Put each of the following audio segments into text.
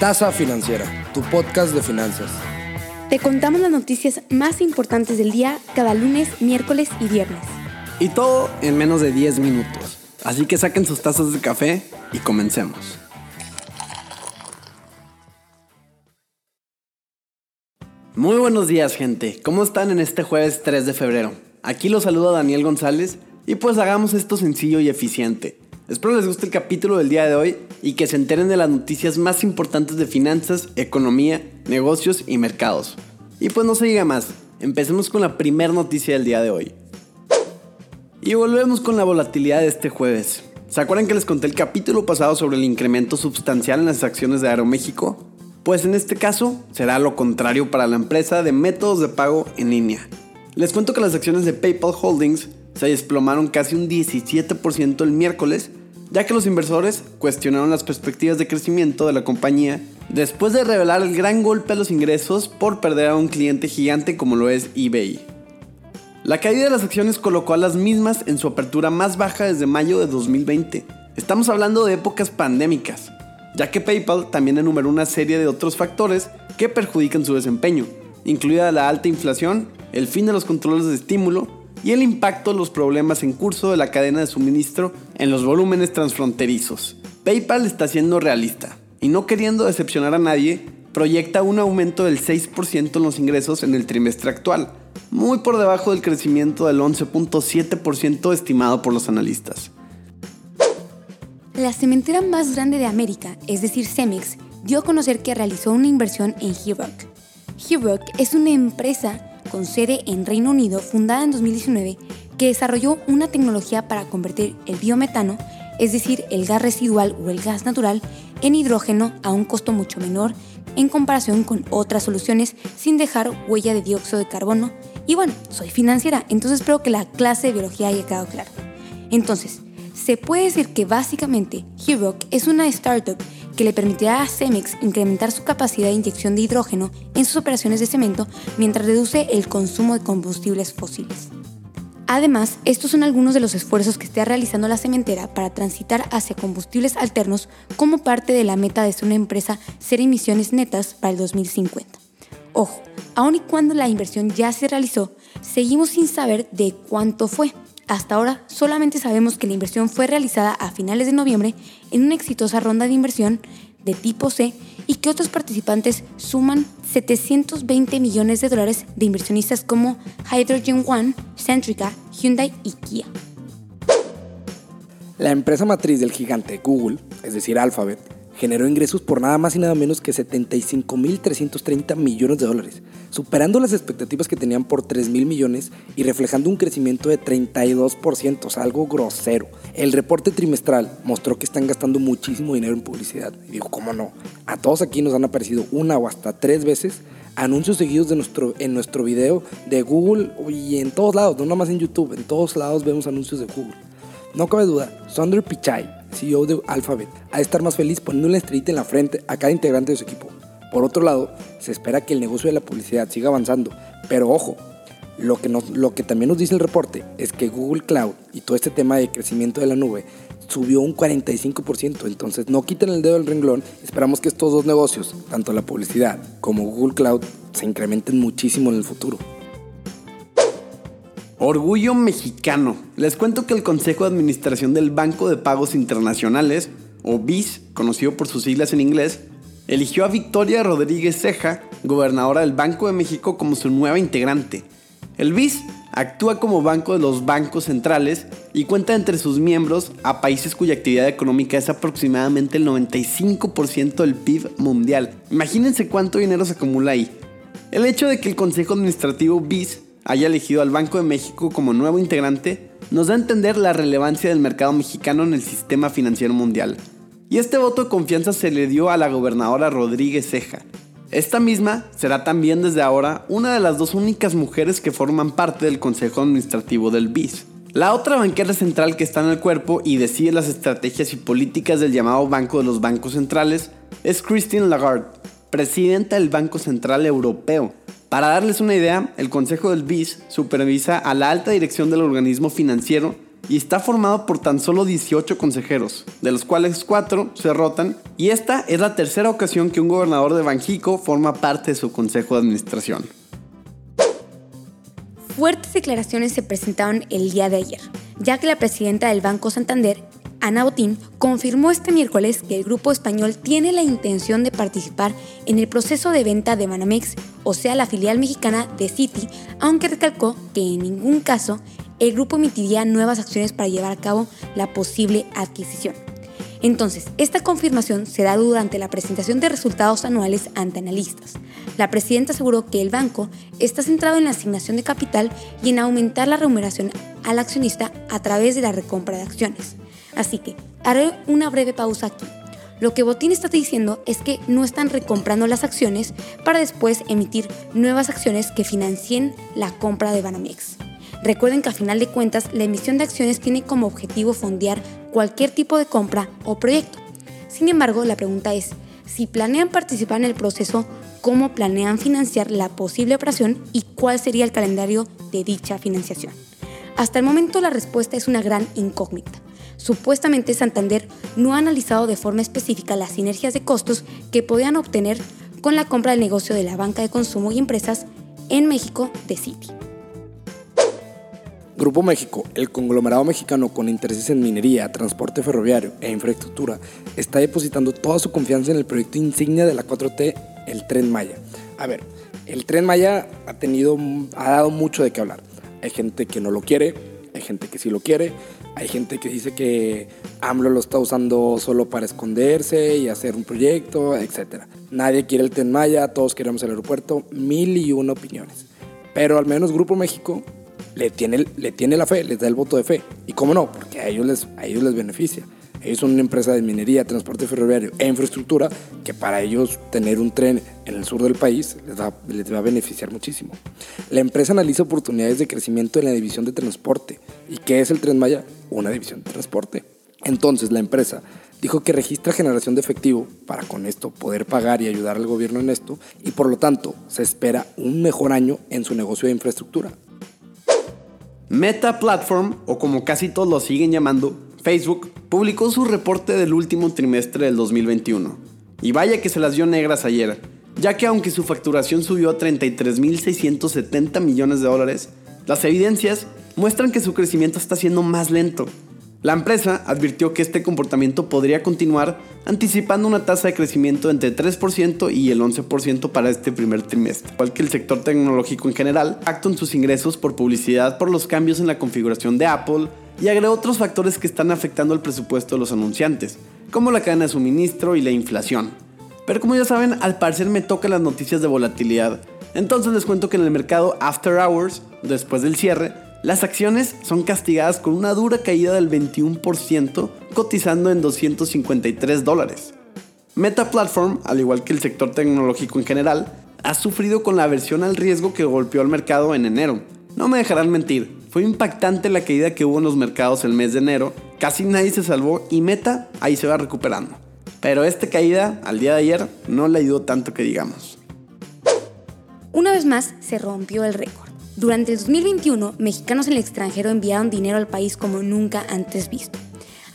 Taza Financiera, tu podcast de finanzas. Te contamos las noticias más importantes del día cada lunes, miércoles y viernes. Y todo en menos de 10 minutos. Así que saquen sus tazas de café y comencemos. Muy buenos días, gente. ¿Cómo están en este jueves 3 de febrero? Aquí los saluda Daniel González y pues hagamos esto sencillo y eficiente. Espero les guste el capítulo del día de hoy y que se enteren de las noticias más importantes de finanzas, economía, negocios y mercados. Y pues no se diga más, empecemos con la primera noticia del día de hoy. Y volvemos con la volatilidad de este jueves. ¿Se acuerdan que les conté el capítulo pasado sobre el incremento sustancial en las acciones de Aeroméxico? Pues en este caso será lo contrario para la empresa de métodos de pago en línea. Les cuento que las acciones de PayPal Holdings se desplomaron casi un 17% el miércoles, ya que los inversores cuestionaron las perspectivas de crecimiento de la compañía después de revelar el gran golpe a los ingresos por perder a un cliente gigante como lo es eBay. La caída de las acciones colocó a las mismas en su apertura más baja desde mayo de 2020. Estamos hablando de épocas pandémicas, ya que PayPal también enumeró una serie de otros factores que perjudican su desempeño, incluida la alta inflación, el fin de los controles de estímulo y el impacto de los problemas en curso de la cadena de suministro en los volúmenes transfronterizos. PayPal está siendo realista y, no queriendo decepcionar a nadie, proyecta un aumento del 6% en los ingresos en el trimestre actual, muy por debajo del crecimiento del 11.7% estimado por los analistas. La cementera más grande de América, es decir, Cemex, dio a conocer que realizó una inversión en Heroic. Heroic es una empresa con sede en Reino Unido, fundada en 2019, que desarrolló una tecnología para convertir el biometano, es decir, el gas residual o el gas natural, en hidrógeno a un costo mucho menor en comparación con otras soluciones sin dejar huella de dióxido de carbono. Y bueno, soy financiera, entonces espero que la clase de biología haya quedado clara. Entonces, se puede decir que básicamente Heroic es una startup que le permitirá a Cemex incrementar su capacidad de inyección de hidrógeno en sus operaciones de cemento mientras reduce el consumo de combustibles fósiles. Además, estos son algunos de los esfuerzos que está realizando la cementera para transitar hacia combustibles alternos como parte de la meta de ser una empresa cero emisiones netas para el 2050. Ojo, aun y cuando la inversión ya se realizó, seguimos sin saber de cuánto fue. Hasta ahora solamente sabemos que la inversión fue realizada a finales de noviembre en una exitosa ronda de inversión de tipo C y que otros participantes suman $720 millones de inversionistas como Hydrogen One, Centrica, Hyundai y Kia. La empresa matriz del gigante Google, es decir Alphabet, generó ingresos por nada más y nada menos que $75,330 millones, superando las expectativas que tenían por $3,000 millones y reflejando un crecimiento de 32%, o sea, algo grosero. El reporte trimestral mostró que están gastando muchísimo dinero en publicidad. Y digo, ¿cómo no? A todos aquí nos han aparecido una o hasta tres veces anuncios seguidos de nuestro video de Google y en todos lados, no nada más en YouTube, en todos lados vemos anuncios de Google. No cabe duda, Sundar Pichai, CEO de Alphabet, ha de estar más feliz poniendo una estrellita en la frente a cada integrante de su equipo. Por otro lado, se espera que el negocio de la publicidad siga avanzando, pero ojo, lo que también nos dice el reporte es que Google Cloud y todo este tema de crecimiento de la nube subió un 45%, entonces no quiten el dedo del renglón, esperamos que estos dos negocios, tanto la publicidad como Google Cloud, se incrementen muchísimo en el futuro. Orgullo mexicano. Les cuento que el Consejo de Administración del Banco de Pagos Internacionales, o BIS, conocido por sus siglas en inglés, eligió a Victoria Rodríguez Ceja, gobernadora del Banco de México, como su nueva integrante. El BIS actúa como banco de los bancos centrales y cuenta entre sus miembros a países cuya actividad económica es aproximadamente el 95% del PIB mundial. Imagínense cuánto dinero se acumula ahí. El hecho de que el Consejo Administrativo BIS haya elegido al Banco de México como nuevo integrante, nos da a entender la relevancia del mercado mexicano en el sistema financiero mundial. Y este voto de confianza se le dio a la gobernadora Rodríguez Ceja. Esta misma será también desde ahora una de las dos únicas mujeres que forman parte del Consejo Administrativo del BIS. La otra banquera central que está en el cuerpo y decide las estrategias y políticas del llamado Banco de los Bancos Centrales es Christine Lagarde, presidenta del Banco Central Europeo. Para darles una idea, el Consejo del BIS supervisa a la alta dirección del organismo financiero y está formado por tan solo 18 consejeros, de los cuales 4 se rotan, y esta es la tercera ocasión que un gobernador de Banxico forma parte de su consejo de administración. Fuertes declaraciones se presentaron el día de ayer, ya que la presidenta del Banco Santander, Ana Botín, confirmó este miércoles que el grupo español tiene la intención de participar en el proceso de venta de Banamex, o sea, la filial mexicana de Citi, aunque recalcó que en ningún caso el grupo emitiría nuevas acciones para llevar a cabo la posible adquisición. Entonces, esta confirmación se da durante la presentación de resultados anuales ante analistas. La presidenta aseguró que el banco está centrado en la asignación de capital y en aumentar la remuneración al accionista a través de la recompra de acciones. Así que haré una breve pausa aquí. Lo que Botín está diciendo es que no están recomprando las acciones para después emitir nuevas acciones que financien la compra de Banamex. Recuerden que a final de cuentas la emisión de acciones tiene como objetivo fondear cualquier tipo de compra o proyecto. Sin embargo, la pregunta es, si planean participar en el proceso, ¿cómo planean financiar la posible operación y cuál sería el calendario de dicha financiación? Hasta el momento la respuesta es una gran incógnita. Supuestamente Santander no ha analizado de forma específica las sinergias de costos que podían obtener con la compra del negocio de la banca de consumo y empresas en México de Citi. Grupo México, el conglomerado mexicano con intereses en minería, transporte ferroviario e infraestructura, está depositando toda su confianza en el proyecto insignia de la 4T, el Tren Maya. A ver, el Tren Maya ha dado mucho de qué hablar. Hay gente que no lo quiere, hay gente que sí lo quiere, hay gente que dice que AMLO lo está usando solo para esconderse y hacer un proyecto, etc. Nadie quiere el Tren Maya, todos queremos el aeropuerto, 1001 opiniones. Pero al menos Grupo México le tiene la fe, les da el voto de fe. Y cómo no, porque a ellos les beneficia. Ellos son una empresa de minería, transporte ferroviario e infraestructura que para ellos tener un tren en el sur del país les va a beneficiar muchísimo. La empresa analiza oportunidades de crecimiento en la división de transporte. ¿Y qué es el Tren Maya? Una división de transporte. Entonces la empresa dijo que registra generación de efectivo para con esto poder pagar y ayudar al gobierno en esto, y por lo tanto se espera un mejor año en su negocio de infraestructura. Meta Platform, o como casi todos lo siguen llamando, Facebook, publicó su reporte del último trimestre del 2021. Y vaya que se las dio negras ayer, ya que aunque su facturación subió a $33,670 millones, las evidencias muestran que su crecimiento está siendo más lento. La empresa advirtió que este comportamiento podría continuar, anticipando una tasa de crecimiento entre 3% y el 11% para este primer trimestre, igual que el sector tecnológico en general, impacto en sus ingresos por publicidad por los cambios en la configuración de Apple, y agregó otros factores que están afectando el presupuesto de los anunciantes, como la cadena de suministro y la inflación. Pero como ya saben, al parecer me tocan las noticias de volatilidad, entonces les cuento que en el mercado After Hours, después del cierre, las acciones son castigadas con una dura caída del 21%, cotizando en $253. Meta Platform, al igual que el sector tecnológico en general, ha sufrido con la aversión al riesgo que golpeó al mercado en enero. No me dejarán mentir, fue impactante la caída que hubo en los mercados el mes de enero, casi nadie se salvó y Meta ahí se va recuperando. Pero esta caída, al día de ayer, no le ayudó tanto que digamos. Una vez más se rompió el récord. Durante el 2021, mexicanos en el extranjero enviaron dinero al país como nunca antes visto,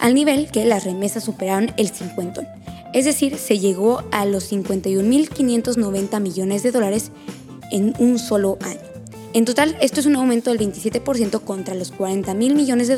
al nivel que las remesas superaron el cincuentón. Es decir, se llegó a los $51,590 millones en un solo año. En total, esto es un aumento del 27% contra los $40,000 millones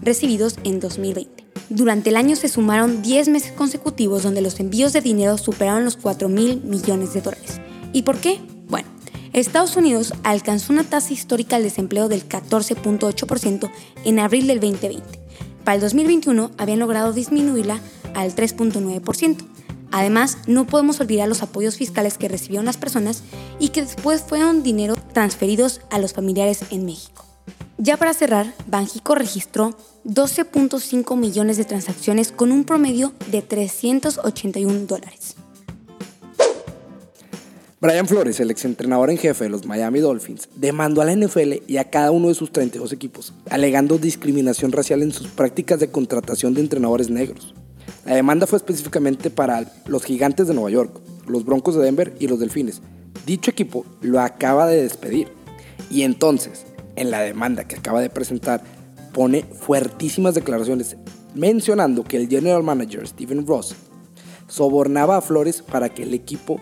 recibidos en 2020. Durante el año se sumaron 10 meses consecutivos donde los envíos de dinero superaron los $4,000 millones. ¿Y por qué? Bueno, Estados Unidos alcanzó una tasa histórica del desempleo del 14.8% en abril del 2020. Para el 2021 habían logrado disminuirla al 3.9%. Además, no podemos olvidar los apoyos fiscales que recibieron las personas y que después fueron dinero transferidos a los familiares en México. Ya para cerrar, Banxico registró 12.5 millones de transacciones con un promedio de $381. Brian Flores, el exentrenador en jefe de los Miami Dolphins, demandó a la NFL y a cada uno de sus 32 equipos, alegando discriminación racial en sus prácticas de contratación de entrenadores negros. La demanda fue específicamente para los Gigantes de Nueva York, los Broncos de Denver y los Delfines. Dicho equipo lo acaba de despedir. Y entonces, en la demanda que acaba de presentar, pone fuertísimas declaraciones mencionando que el general manager Steven Ross sobornaba a Flores para que el equipo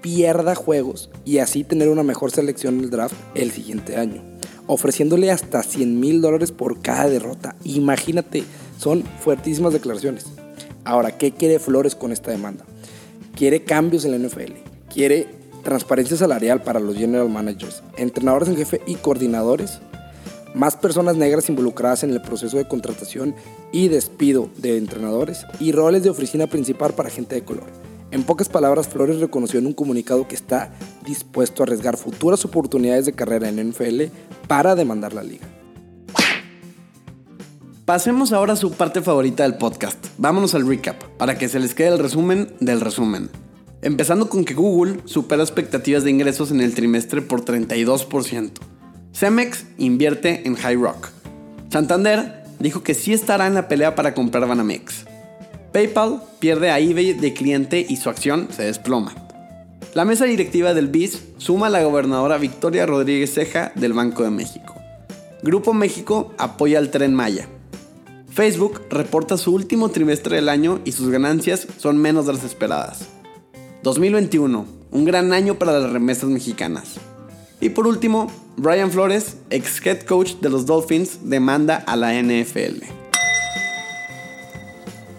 pierda juegos y así tener una mejor selección en el draft el siguiente año, ofreciéndole hasta $100,000 por cada derrota. Imagínate, son fuertísimas declaraciones. Ahora, ¿qué quiere Flores con esta demanda? Quiere cambios en la NFL, quiere transparencia salarial para los general managers, entrenadores en jefe y coordinadores, más personas negras involucradas en el proceso de contratación y despido de entrenadores y roles de oficina principal para gente de color. En pocas palabras, Flores reconoció en un comunicado que está dispuesto a arriesgar futuras oportunidades de carrera en NFL para demandar la liga. Pasemos ahora a su parte favorita del podcast. Vámonos al recap, para que se les quede el resumen del resumen. Empezando con que Google supera expectativas de ingresos en el trimestre por 32%. Cemex invierte en High Rock. Santander dijo que sí estará en la pelea para comprar Banamex. PayPal pierde a eBay de cliente y su acción se desploma. La mesa directiva del BIS suma a la gobernadora Victoria Rodríguez Ceja del Banco de México. Grupo México apoya al Tren Maya. Facebook reporta su último trimestre del año y sus ganancias son menos de las esperadas. 2021, un gran año para las remesas mexicanas. Y por último, Brian Flores, ex head coach de los Dolphins, demanda a la NFL.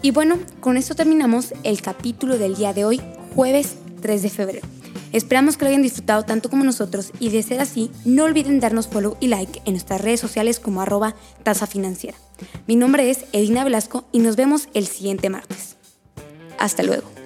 Y bueno, con esto terminamos el capítulo del día de hoy, jueves 3 de febrero. Esperamos que lo hayan disfrutado tanto como nosotros y de ser así, no olviden darnos follow y like en nuestras redes sociales como @tazafinanciera. Mi nombre es Edina Blasco y nos vemos el siguiente martes. Hasta luego.